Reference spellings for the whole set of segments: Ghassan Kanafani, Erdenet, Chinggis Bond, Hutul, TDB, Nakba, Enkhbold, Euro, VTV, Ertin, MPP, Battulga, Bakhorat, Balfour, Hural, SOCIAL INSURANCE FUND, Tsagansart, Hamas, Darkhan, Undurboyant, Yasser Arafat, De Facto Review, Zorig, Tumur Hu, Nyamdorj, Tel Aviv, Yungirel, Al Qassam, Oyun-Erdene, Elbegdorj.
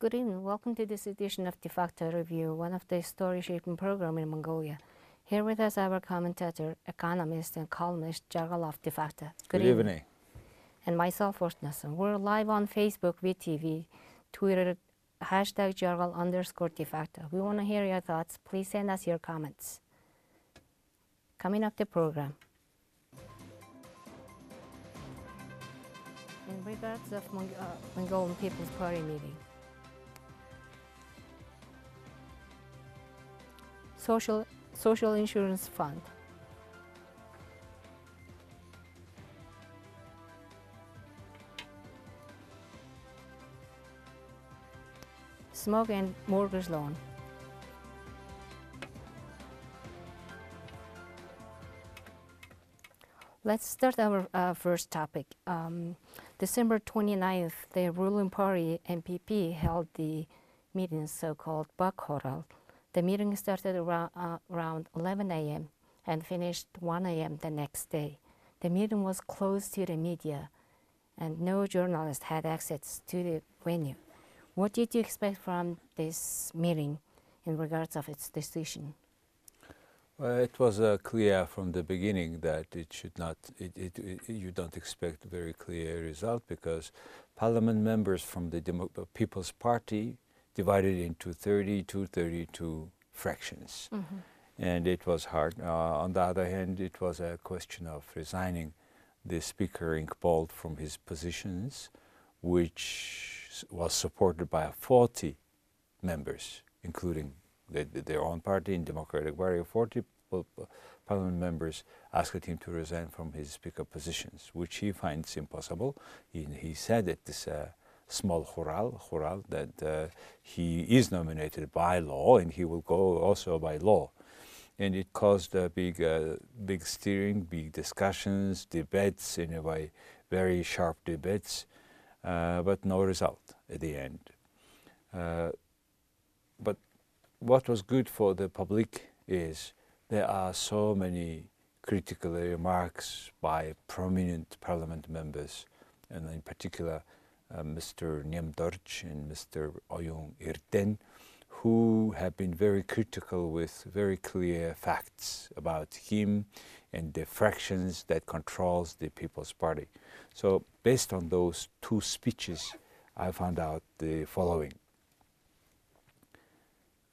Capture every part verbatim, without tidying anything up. Good evening. Welcome to this edition of De Facto Review, one of the story-shaping programs in Mongolia. Here with us our commentator, economist and columnist Jargal of De Facto. Good, Good evening. evening. And myself, Ochirnasan. We're live on Facebook, V T V, Twitter, hashtag Jargal underscore De Facto. We want to hear your thoughts. Please send us your comments. Coming up the program. In regards of Mong uh, Mongolian People's Party meeting. Social, Social Insurance Fund. S M O G and mortgage loan. Let's start our uh, first topic. Um, December twenty-ninth, the ruling party M P P held the meeting so-called Bakhorat. The meeting started around, uh, around eleven A M and finished one A M the next day. The meeting was closed to the media, and no journalist had access to the venue. What did you expect from this meeting in regards of its decision? Well, it was uh, clear from the beginning that it should not. It, it, it, you don't expect a very clear result because parliament members from the Demo People's Party divided into thirty-two, thirty-two fractions, mm-hmm. and it was hard. Uh, on the other hand, it was a question of resigning the Speaker Enkhbold from his positions, which was supported by forty members, including the, the, their own party in Democratic Party. forty parliament members asked him to resign from his speaker positions, which he finds impossible. He, he said at this uh, small Hural, Hural that uh, he is nominated by law and he will go also by law. And it caused a big, uh, big steering, big discussions, debates, in a way, very sharp debates, uh, but no result at the end. Uh, but what was good for the public is there are so many critical remarks by prominent parliament members, and in particular Uh, Mister Nyamdorj and Mister Oyun-Erdene, who have been very critical with very clear facts about him and the fractions that controls the People's Party. So based on those two speeches, I found out the following.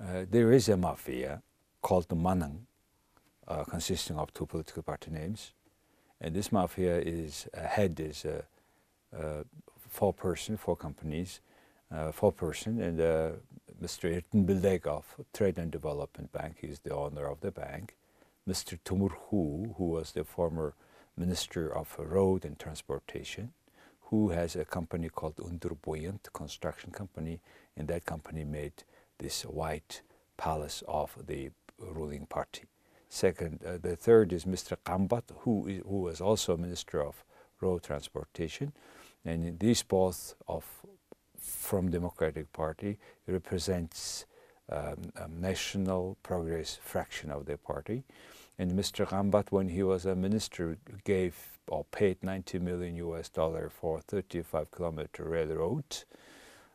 Uh, there is a mafia called the Manang, uh, consisting of two political party names. And this mafia is, uh, head is a uh, uh, four person, four companies, uh, four person, and uh, Mister Ertin of Trade and Development Bank, he's the owner of the bank. Mister Tumur Hu, who was the former Minister of Road and Transportation, who has a company called Undurboyant Construction Company, and that company made this white palace of the ruling party. Second, uh, the third is Mister Gambat, who, is, who was also Minister of Road Transportation. And these both of from Democratic Party represents um, a national progress fraction of the party. And Mister Gambat, when he was a minister, gave or paid ninety million U S dollar for thirty-five kilometer railroad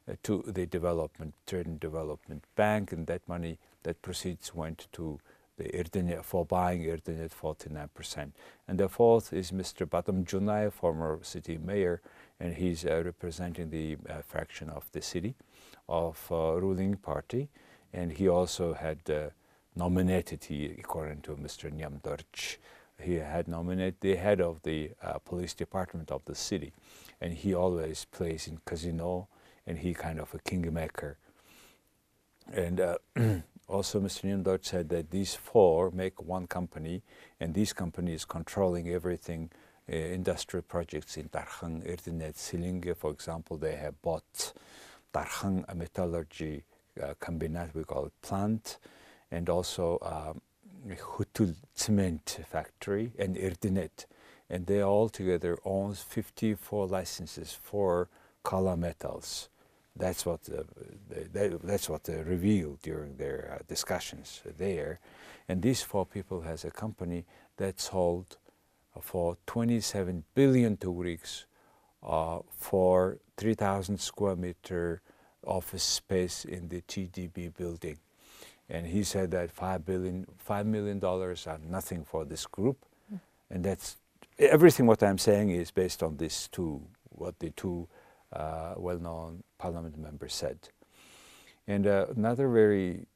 uh, to the development Trade and Development Bank, and that money, that proceeds went to the Erdenet for buying Erdenet forty-nine percent. And the fourth is Mister Batam-Junai, former city mayor, and he's uh, representing the uh, fraction of the city of uh, ruling party. And he also had uh, nominated, he, according to Mister Nyamdorj, he had nominated the head of the uh, police department of the city. And he always plays in casino, and he kind of a kingmaker. And uh, also Mister Nyamdorj said that these four make one company, and this company is controlling everything. Uh, industrial projects in Darkhan, Erdenet, Selinge, for example, they have bought Darkhan, a metallurgy uh, combinat, we call it plant, and also um, Hutul cement factory and Erdenet. And they all together own fifty-four licenses for color metals. That's what, uh, they, they, that's what they revealed during their uh, discussions there. And these four people has a company that sold for twenty-seven billion Tugriks uh, for three thousand square meter office space in the T D B building. And he said that five billion dollars, five million dollars are nothing for this group. Mm. And that's everything what I'm saying is based on this two, what the two uh, well-known parliament members said. And uh, another very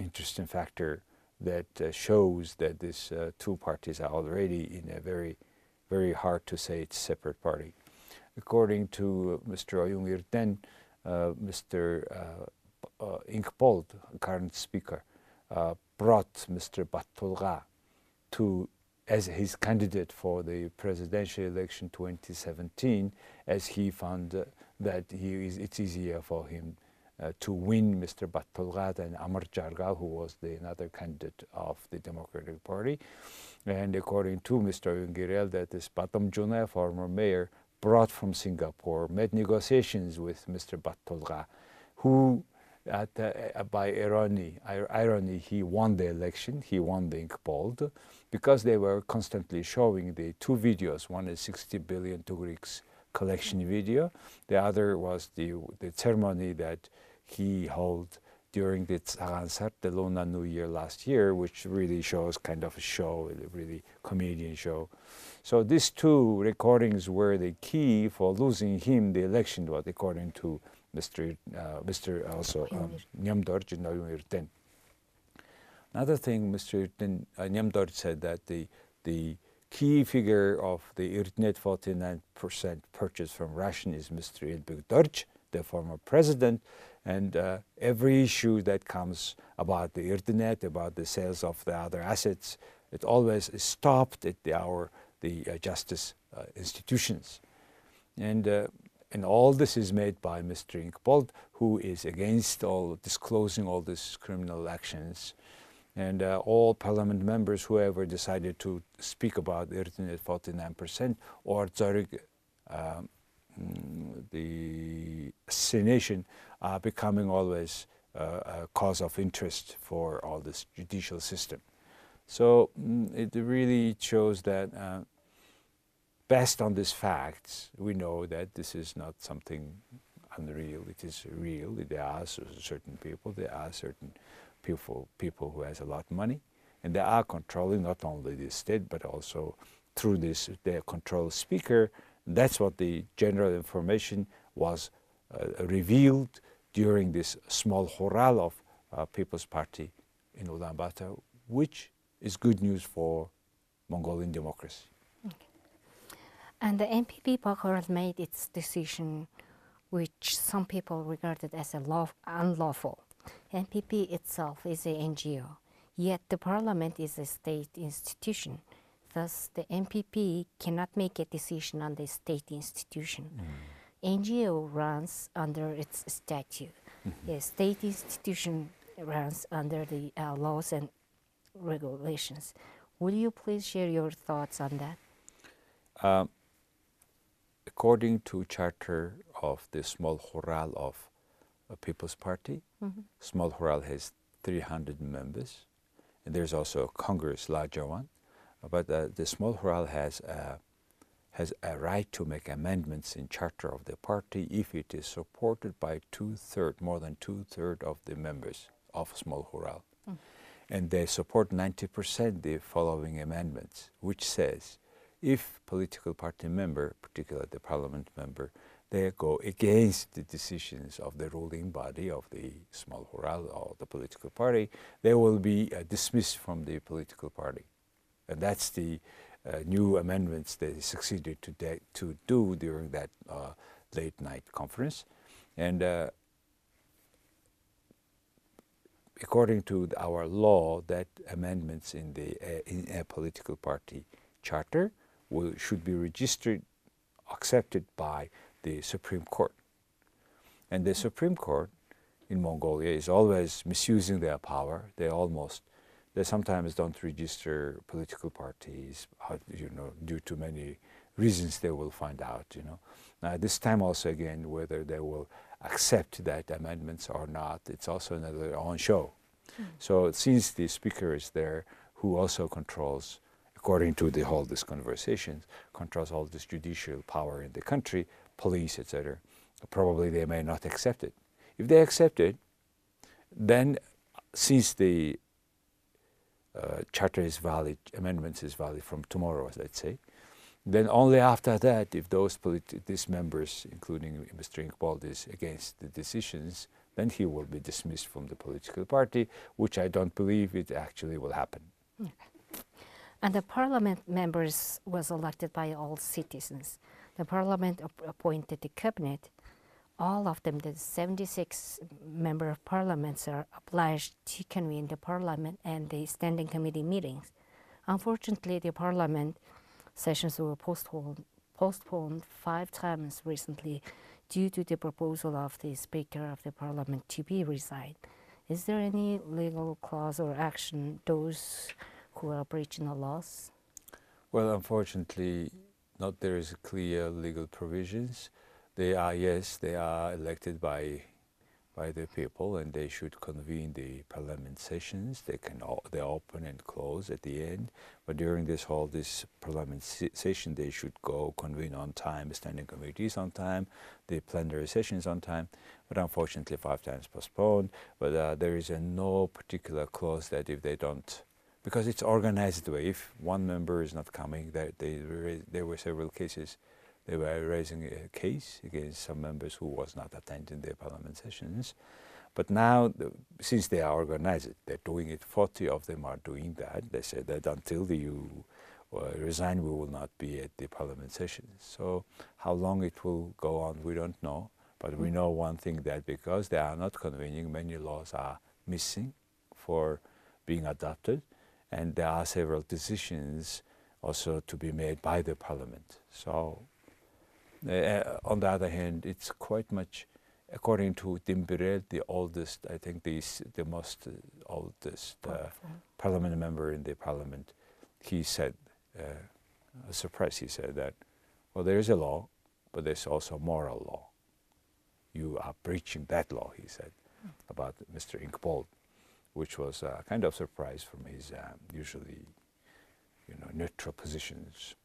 interesting factor that uh, shows that these uh, two parties are already in a very, very hard to say it's separate party. According to Mister Oyun-Erdene, uh, Mister Uh, uh, Enkhbold, current speaker, uh, brought Mister Battulga to as his candidate for the presidential election twenty seventeen, as he found uh, that he is, it's easier for him uh, to win Mister Battulga than Amar Jargal, who was the another candidate of the Democratic Party. And according to Mister Yungirel, that is Batam-Junai, former mayor, brought from Singapore, made negotiations with Mister Battulga, who at, uh, by irony, irony, he won the election, he won the Enkhbold, because they were constantly showing the two videos. One is sixty billion Tugriks collection video. The other was the, the ceremony that he held during the Tsagansart, the Lunar New Year last year, which really shows kind of a show, a really comedian show. So these two recordings were the key for losing him the election, what according to Mister Uh, Mister also um, Nyamdorj and Oyun-Erdene. Another thing, Mister Ertin, uh, Nyamdorj said that the the key figure of the Erdenet forty-nine percent purchase from Russian is Mister Elbegdorj, the former president, and uh, every issue that comes about the Erdenet, about the sales of the other assets, it always is stopped at the our the uh, justice uh, institutions, and. Uh, And all this is made by Mister Enkhbold, who is against all disclosing all these criminal actions. And uh, all parliament members, whoever decided to speak about Ertin at forty-nine percent or Zorig, uh, the assassination, are becoming always uh, a cause of interest for all this judicial system. So mm, it really shows that. Uh, Based on these facts, we know that this is not something unreal. It is real. There are certain people. There are certain people, people who has a lot of money, and they are controlling not only the state but also through this their control speaker. That's what the general information was uh, revealed during this small horal of uh, People's Party in Ulaanbaatar, which is good news for Mongolian democracy. And the M P P Bakhorat made its decision, which some people regarded as a law unlawful. M P P itself is an N G O, yet the parliament is a state institution. Thus, the M P P cannot make a decision on the state institution. Mm. N G O runs under its statute. Mm-hmm. The state institution runs under the uh, laws and regulations. Will you please share your thoughts on that? Um, According to charter of the small horal of a People's Party, mm-hmm. small horal has three hundred members, and there's also a Congress, larger one. But uh, the small horal has a, has a right to make amendments in charter of the party if it is supported by two-thirds, more than two-thirds of the members of small horal, mm. and they support ninety percent the following amendments, which says. If political party member, particularly the parliament member, they go against the decisions of the ruling body of the small horal or the political party, they will be uh, dismissed from the political party. And that's the uh, new amendments they succeeded to, to do during that uh, late night conference. And uh, according to the, our law, that amendments in, the, uh, in a political party charter Will, should be registered, accepted by the Supreme Court. And the Supreme Court in Mongolia is always misusing their power. They almost, they sometimes don't register political parties, you know, due to many reasons they will find out, you know. Now, this time also again, whether they will accept that amendments or not, it's also another on show. Mm. So since the speaker is there, who also controls according to the whole this conversation, controls all this judicial power in the country, police, et cetera, probably they may not accept it. If they accept it, then since the uh, charter is valid, amendments is valid from tomorrow, let's say, then only after that, if those these members, including Mister Enkhbold, is against the decisions, then he will be dismissed from the political party, which I don't believe it actually will happen. Okay. And the parliament members was elected by all citizens. The parliament ap appointed the cabinet. All of them, the seventy-six member of parliaments, are obliged to convene the parliament and the standing committee meetings. Unfortunately, the parliament sessions were postponed, postponed five times recently due to the proposal of the Speaker of the Parliament to be resigned. Is there any legal clause or action those who are breaching the laws? Well, unfortunately, not there is clear legal provisions. They are, yes, they are elected by by the people, and they should convene the parliament sessions. They can they open and close at the end, but during this whole this parliament se session, they should go convene on time, standing committees on time, the plenary sessions on time. But unfortunately, five times postponed. But uh, there is a no particular clause that if they don't, because it's organized the way. If one member is not coming, that they, they there were several cases. They were raising a case against some members who was not attending their parliament sessions. But now, the, since they are organized, they're doing it, forty of them are doing that. They said that until the, you uh, resign, we will not be at the parliament sessions. So how long it will go on, we don't know. But mm-hmm. we know one thing, that because they are not convening, many laws are missing for being adopted. And there are several decisions also to be made by the parliament. So. Uh, on the other hand, it's quite much, according to Yungirel, the oldest, I think the, the most uh, oldest uh, parliament member in the parliament, he said, uh, a surprise, he said that, well, there is a law, but there's also moral law. You are breaching that law, he said, mm. about Mister Enkhbold, which was a uh, kind of surprise from his um, usually, you know, neutral positions.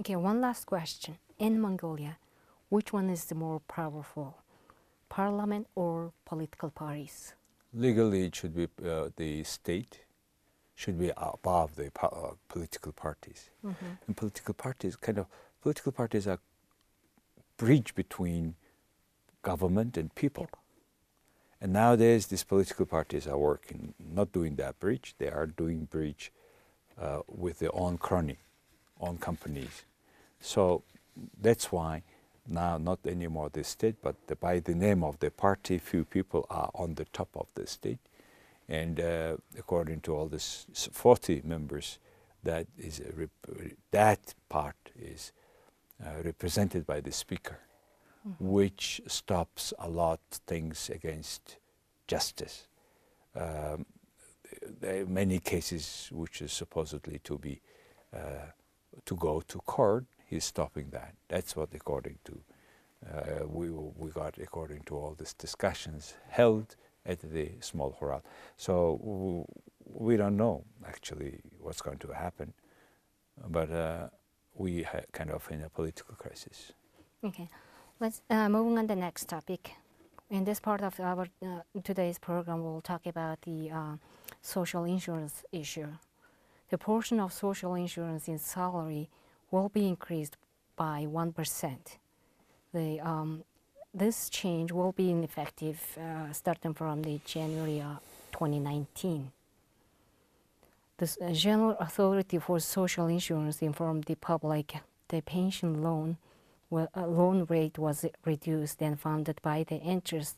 Okay, one last question. In Mongolia, which one is the more powerful, parliament or political parties? Legally, it should be uh, the state should be above the uh, political parties. Mm-hmm. And political parties, kind of, political parties are bridge between government and people. people. And nowadays, these political parties are working, not doing that bridge. They are doing bridge uh, with their own crony. own companies. So that's why now not anymore the state, but the, by the name of the party, few people are on the top of the state. And uh, according to all this forty members, that, is a rep that part is uh, represented by the speaker, mm-hmm. which stops a lot of things against justice. Um, there are many cases which is supposedly to be uh, to go to court, he's stopping that. That's what, according to, uh, we, we got according to all these discussions held at the small Hural. So we don't know actually what's going to happen, but uh, we are kind of in a political crisis. Okay, let's uh, moving on to the next topic. In this part of our uh, today's program, we'll talk about the uh, social insurance issue. The portion of social insurance in salary will be increased by one percent. The, um, this change will be effective uh, starting from the January of twenty nineteen. The uh, General Authority for Social Insurance informed the public the pension loan, well, uh, loan rate was reduced and funded by the interest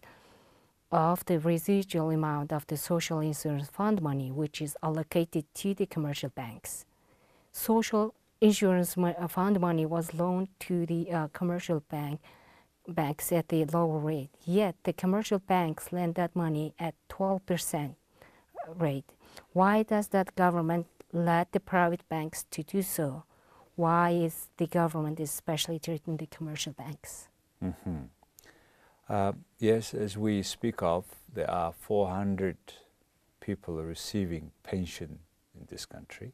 of the residual amount of the Social Insurance Fund money, which is allocated to the commercial banks. Social Insurance mo Fund money was loaned to the uh, commercial bank, banks at the lower rate, yet the commercial banks lend that money at twelve percent rate. Why does that government let the private banks to do so? Why is the government especially treating the commercial banks? Mm-hmm. Uh, yes, as we speak of, there are four hundred people receiving pension in this country,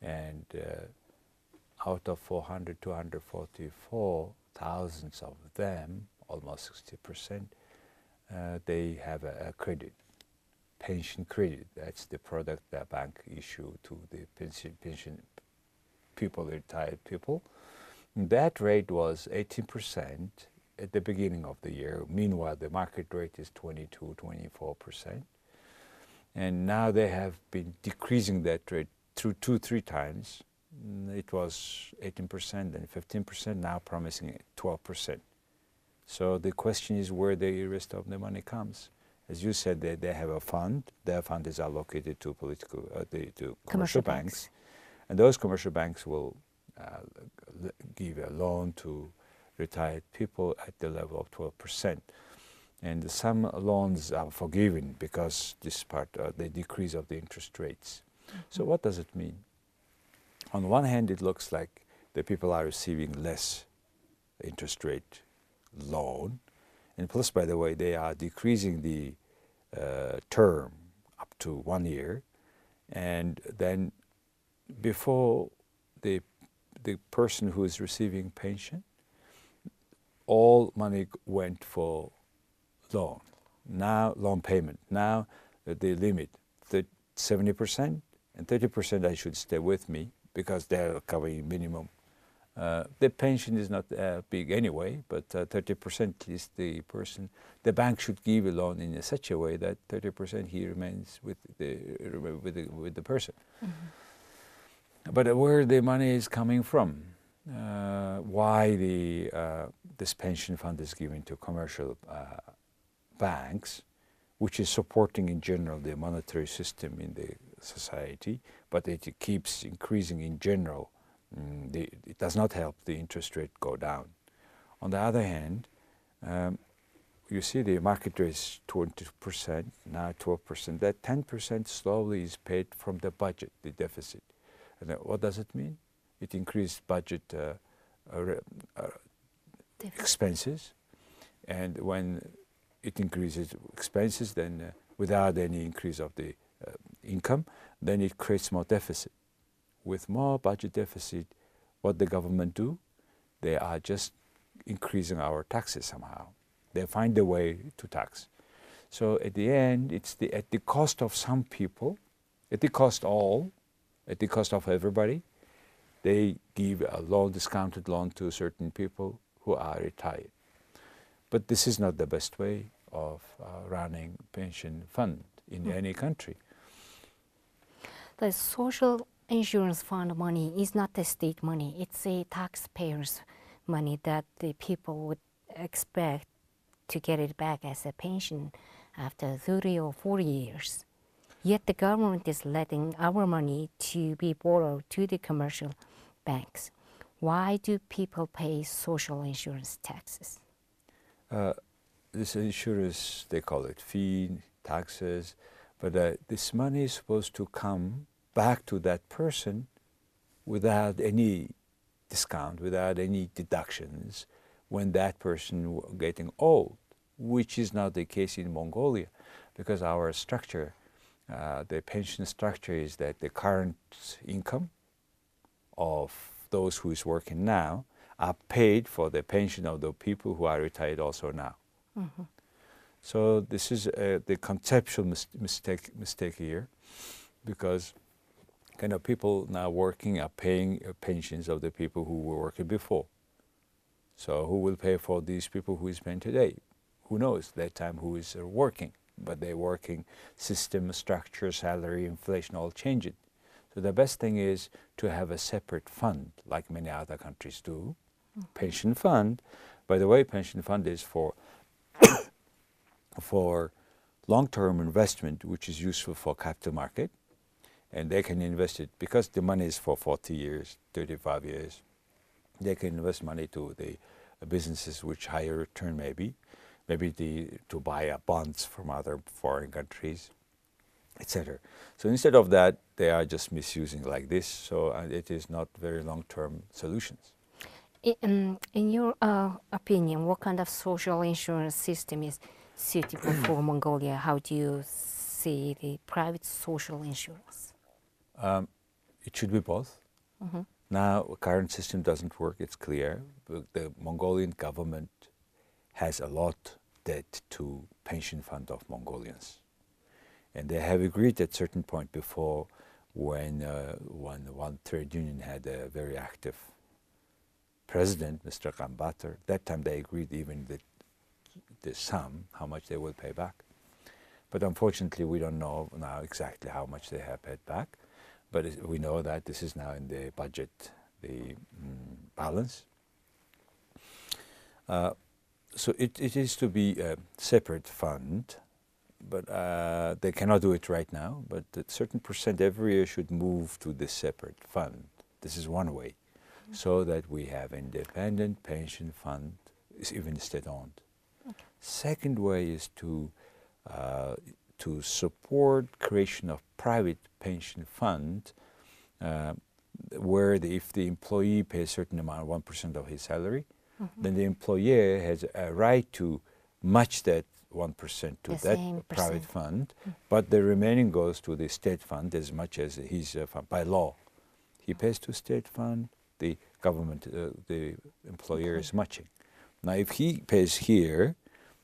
and uh, out of four hundred, two hundred forty-four thousand of them, almost sixty percent, uh, they have a, a credit, pension credit. That's the product that bank issue to the pension, pension people, retired people. That rate was eighteen percent at the beginning of the year. Meanwhile, the market rate is twenty-two, twenty-four percent. And now they have been decreasing that rate through two, three times. It was eighteen percent, then fifteen percent, now promising twelve percent. So the question is where the rest of the money comes. As you said, they, they have a fund. Their fund is allocated to political, uh, the, to commercial, commercial banks. banks. And those commercial banks will uh, give a loan to retired people at the level of twelve percent. And some loans are forgiven because this part, uh, the decrease of the interest rates. Mm-hmm. So what does it mean? On one hand, it looks like the people are receiving less interest rate loan. And plus, by the way, they are decreasing the uh, term up to one year. And then before the, the person who is receiving pension, all money went for loan. Now, loan payment. Now, uh, the limit, seventy percent and thirty percent I should stay with me, because they're covering minimum. Uh, the pension is not uh, big anyway, but uh, thirty percent is the person. The bank should give a loan in such a way that thirty percent he remains with the, with the, with the person. Mm-hmm. But where the money is coming from, uh, why the, uh, this pension fund is given to commercial uh, banks, which is supporting in general the monetary system in the society, but it keeps increasing in general. Mm, the, it does not help the interest rate go down. On the other hand, um, you see the market rate is twenty percent, now twelve percent. That ten percent slowly is paid from the budget, the deficit. And uh, what does it mean? It increased budget uh, uh, uh, expenses, and when it increases expenses, then uh, without any increase of the Uh, income, then it creates more deficit. With more budget deficit, what the government do? They are just increasing our taxes somehow. They find a way to tax. So at the end, it's the, at the cost of some people, at the cost all, at the cost of everybody, they give a loan, discounted loan to certain people who are retired. But this is not the best way of uh, running pension fund in mm. any country. The social insurance fund money is not the state money. It's a taxpayer's money that the people would expect to get it back as a pension after thirty or forty years. Yet the government is letting our money to be borrowed to the commercial banks. Why do people pay social insurance taxes? Uh, this insurance, they call it fee, taxes, but uh, this money is supposed to come back to that person without any discount, without any deductions, when that person getting old, which is not the case in Mongolia, because our structure, uh, the pension structure is that the current income of those who is working now are paid for the pension of the people who are retired also now. Mm-hmm. So this is uh, the conceptual mis mistake, mistake here, because kind of people now working are paying uh, pensions of the people who were working before. So who will pay for these people who is paying today? Who knows that time who is uh, working, but they're working system, structure, salary, inflation, all changing. So the best thing is to have a separate fund like many other countries do, mm-hmm. pension fund. By the way, pension fund is for for long-term investment, which is useful for capital market, and they can invest it because the money is for forty years, thirty-five years. They can invest money to the businesses which higher return maybe, maybe the, to buy a bonds from other foreign countries, et cetera. So instead of that, they are just misusing like this, so it is not very long-term solutions. In, in your uh, opinion, what kind of social insurance system is suitable for Mongolia? How do you see the private social insurance? Um, it should be both. Mm-hmm. Now, current system doesn't work, it's clear. The Mongolian government has a lot debt to pension fund of Mongolians. And they have agreed at a certain point before when, uh, when one trade union had a very active president, Mister Gambat. That time they agreed even the, the sum, how much they will pay back. But unfortunately, we don't know now exactly how much they have paid back. But we know that this is now in the budget, the mm, balance. Uh, so it, it is to be a separate fund, but uh, they cannot do it right now. But a certain percent every year should move to this separate fund. This is one way, mm-hmm. so that we have independent pension fund, even state-owned. Okay. Second way is to uh, to support creation of private pension fund, uh, where the, if the employee pays a certain amount, one percent of his salary, mm-hmm. then the employer has a right to match that one percent to that private percent. fund, mm-hmm. but the remaining goes to the state fund as much as his uh, fund. By law, he pays to state fund, the government, uh, the employer okay. is matching. Now, if he pays here,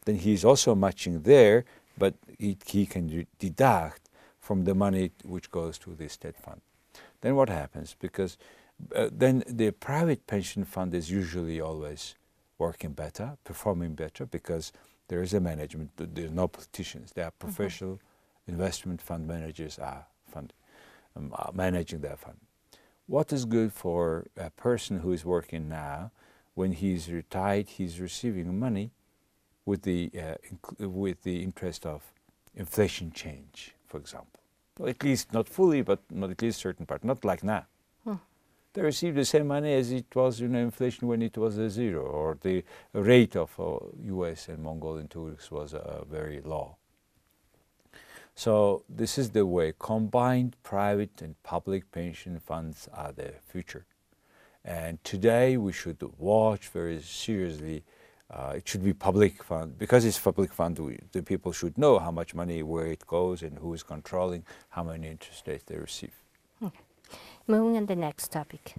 then he's also matching there, but he, he can deduct from the money which goes to the state fund. Then what happens? Because uh, then the private pension fund is usually always working better, performing better, because there is a management, there are no politicians, there are professional mm-hmm. investment fund managers are, fund, um, are managing their fund. What is good for a person who is working now, when he's retired, he's receiving money with the, uh, with the interest of inflation change, for example. Well, at least not fully, but not at least certain part, not like now. Hmm. They receive the same money as it was, you know, inflation when it was a zero, or the rate of uh, U S and Mongolian tourists was uh, very low. So this is the way combined private and public pension funds are the future. And today we should watch very seriously. Uh, it should be public fund. Because it's public fund, we, the people should know how much money, where it goes, and who is controlling, how many interest rates they receive. Okay. Moving on to the next topic.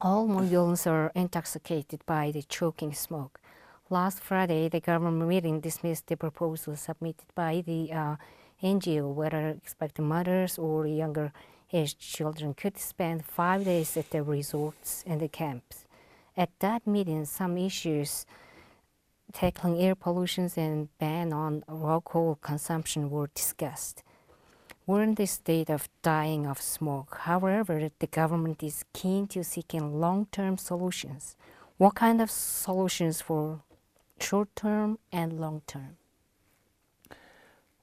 All Mongolians are intoxicated by the choking smoke. Last Friday, the government meeting dismissed the proposal submitted by the uh, N G O, whether expecting mothers or younger-aged children could spend five days at the resorts and the camps. At that meeting, some issues tackling air pollution and ban on alcohol consumption were discussed. We're in the state of dying of smoke. However, the government is keen to seeking long-term solutions. What kind of solutions for short-term and long-term?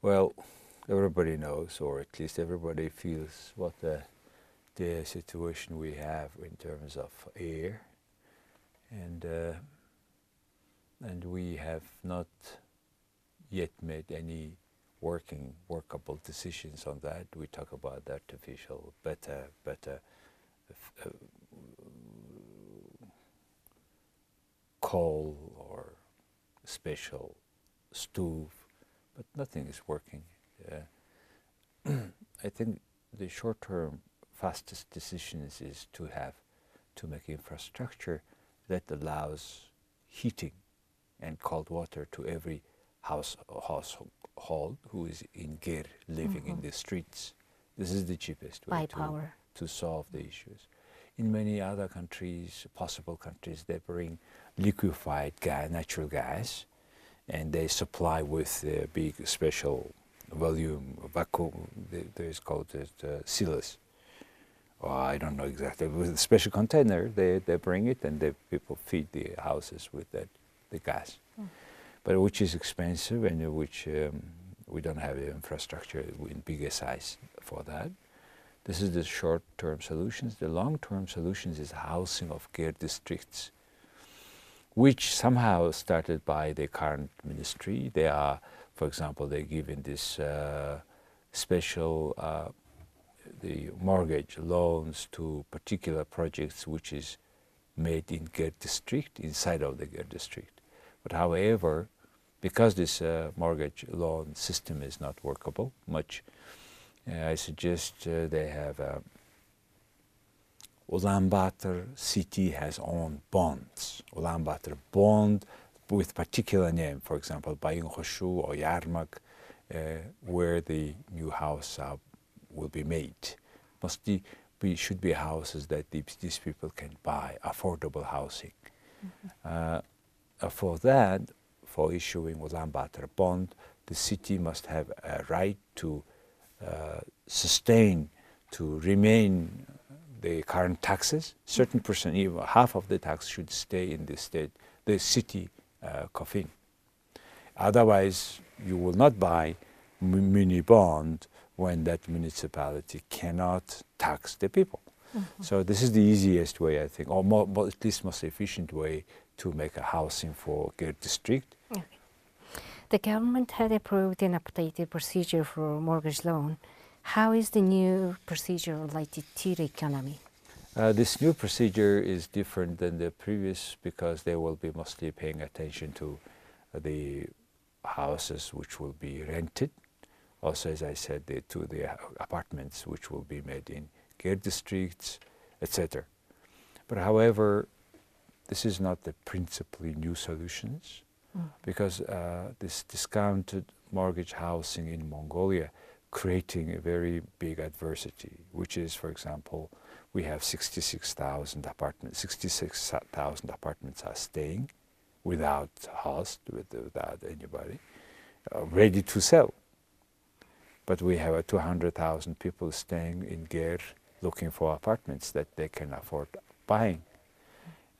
Well, everybody knows, or at least everybody feels what the, the situation we have in terms of air. And, uh, and we have not yet made any working, workable decisions on that. We talk about artificial, better, better uh, coal or special stove, but nothing is working. Uh, I think the short-term fastest decisions is to have, to make infrastructure that allows heating and cold water to every house, household who is in Gir, living mm-hmm. in the streets. This is the cheapest way to, to solve the issues. In many other countries, possible countries, they bring liquefied gas, natural gas, and they supply with uh, big special volume, vacuum, there is called uh, sealers. Oh, I don't know exactly, with a special container, they, they bring it and they, people feed the houses with that, the gas. Mm. But which is expensive and which um, we don't have the infrastructure in bigger size for that. This is the short-term solutions. The long-term solutions is housing of care districts, which somehow started by the current ministry. They are, for example, they're given this uh, special uh, the mortgage loans to particular projects which is made in Gir district, inside of the Gir district. But however, because this uh, mortgage loan system is not workable much, uh, I suggest uh, they have uh, Ulaanbaatar city has own bonds. Ulaanbaatar bond with particular name, for example, Bayan Khoshuu or Yarmak, uh, where the new house uh, will be made. Must be, be, should be houses that these, these people can buy, affordable housing. Mm-hmm. uh, for that, for issuing Ulaanbaatar bond, the city must have a right to uh, sustain, to remain the current taxes. Certain percent, even half of the tax should stay in the state, the city uh, coffin. Otherwise, you will not buy muni bond when that municipality cannot tax the people. Mm-hmm. So this is the easiest way, I think, or more, more, at least most efficient way to make a housing for Gir district. Okay. The government had approved an updated procedure for mortgage loan. How is the new procedure related to the economy? Uh, this new procedure is different than the previous because they will be mostly paying attention to the houses which will be rented. Also, as I said, the, to the apartments which will be made in Gir districts, et cetera. But however, this is not the principally new solutions mm. because uh, this discounted mortgage housing in Mongolia creating a very big adversity, which is, for example, we have sixty-six thousand apartments, sixty-six thousand apartments are staying without host, with, without anybody, uh, ready to sell. But we have uh, two hundred thousand people staying in Gir looking for apartments that they can afford buying.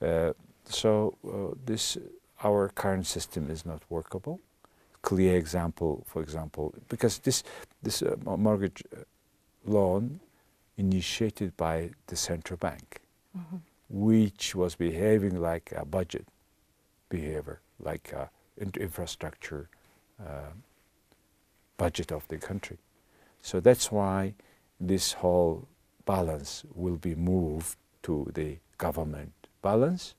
Uh, so uh, this, our current system is not workable. Clear example, for example, because this this uh, mortgage loan initiated by the central bank, mm-hmm. which was behaving like a budget behavior, like a infrastructure uh, budget of the country. So that's why this whole balance will be moved to the government balance.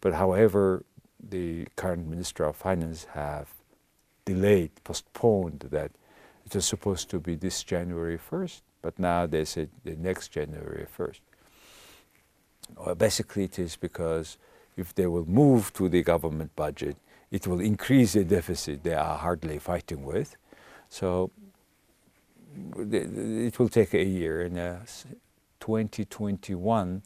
But however, the current Minister of Finance have delayed, postponed that. It was supposed to be this January first, but now they said the next January first. Well, basically it is because if they will move to the government budget, it will increase the deficit they are hardly fighting with. So it will take a year. In twenty twenty-one,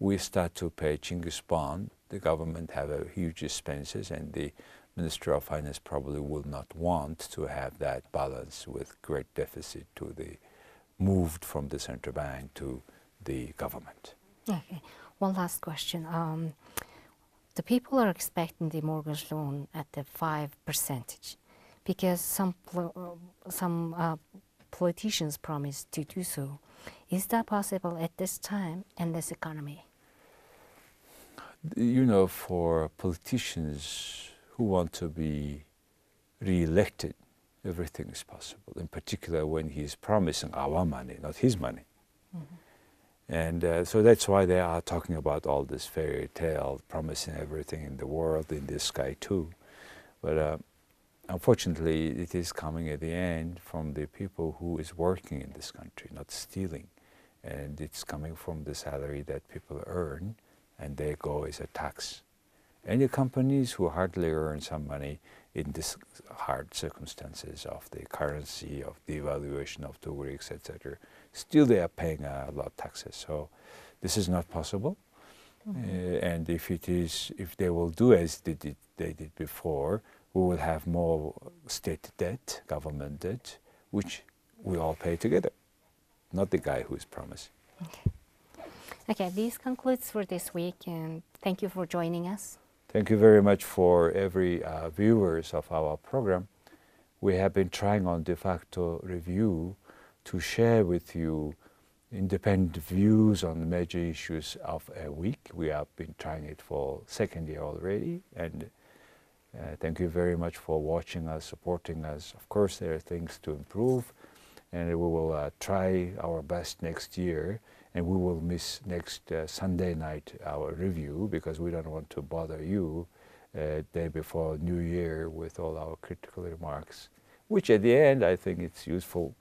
we start to pay Chinggis Bond. The government have a huge expenses and the Minister of Finance probably will not want to have that balance with great deficit to the moved from the central bank to the government. Okay, one last question. Um, the people are expecting the mortgage loan at the five percentage because some pl some uh, politicians promised to do so. Is that possible at this time in this economy? You know, for politicians who want to be re-elected, everything is possible, in particular when he's promising our money, not his money. Mm-hmm. And uh, so that's why they are talking about all this fairy tale, promising everything in the world, in the sky too. But uh, unfortunately, it is coming at the end from the people who is working in this country, not stealing. And it's coming from the salary that people earn, and they go as a tax. Any companies who hardly earn some money in this hard circumstances of the currency, of the devaluation of the Zurichs, et cetera, still they are paying a lot of taxes. So this is not possible. Mm-hmm. uh, and if it is, if they will do as they did, they did before, we will have more state debt, government debt, which we all pay together, not the guy who is promised. Okay. Okay, this concludes for this week, and thank you for joining us. Thank you very much for every uh, viewers of our program. We have been trying on De Facto Review to share with you independent views on major issues of a week. We have been trying it for second year already, and uh, thank you very much for watching us, supporting us. Of course, there are things to improve, and we will uh, try our best next year. And we will miss next uh, Sunday night our review because we don't want to bother you uh, day before New Year with all our critical remarks, which at the end I think it's useful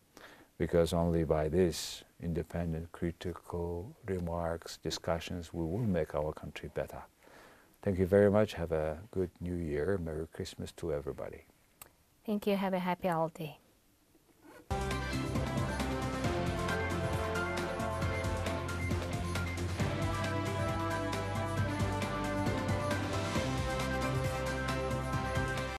because only by this independent critical remarks, discussions, we will make our country better. Thank you very much. Have a good New Year. Merry Christmas to everybody. Thank you. Have a happy holiday.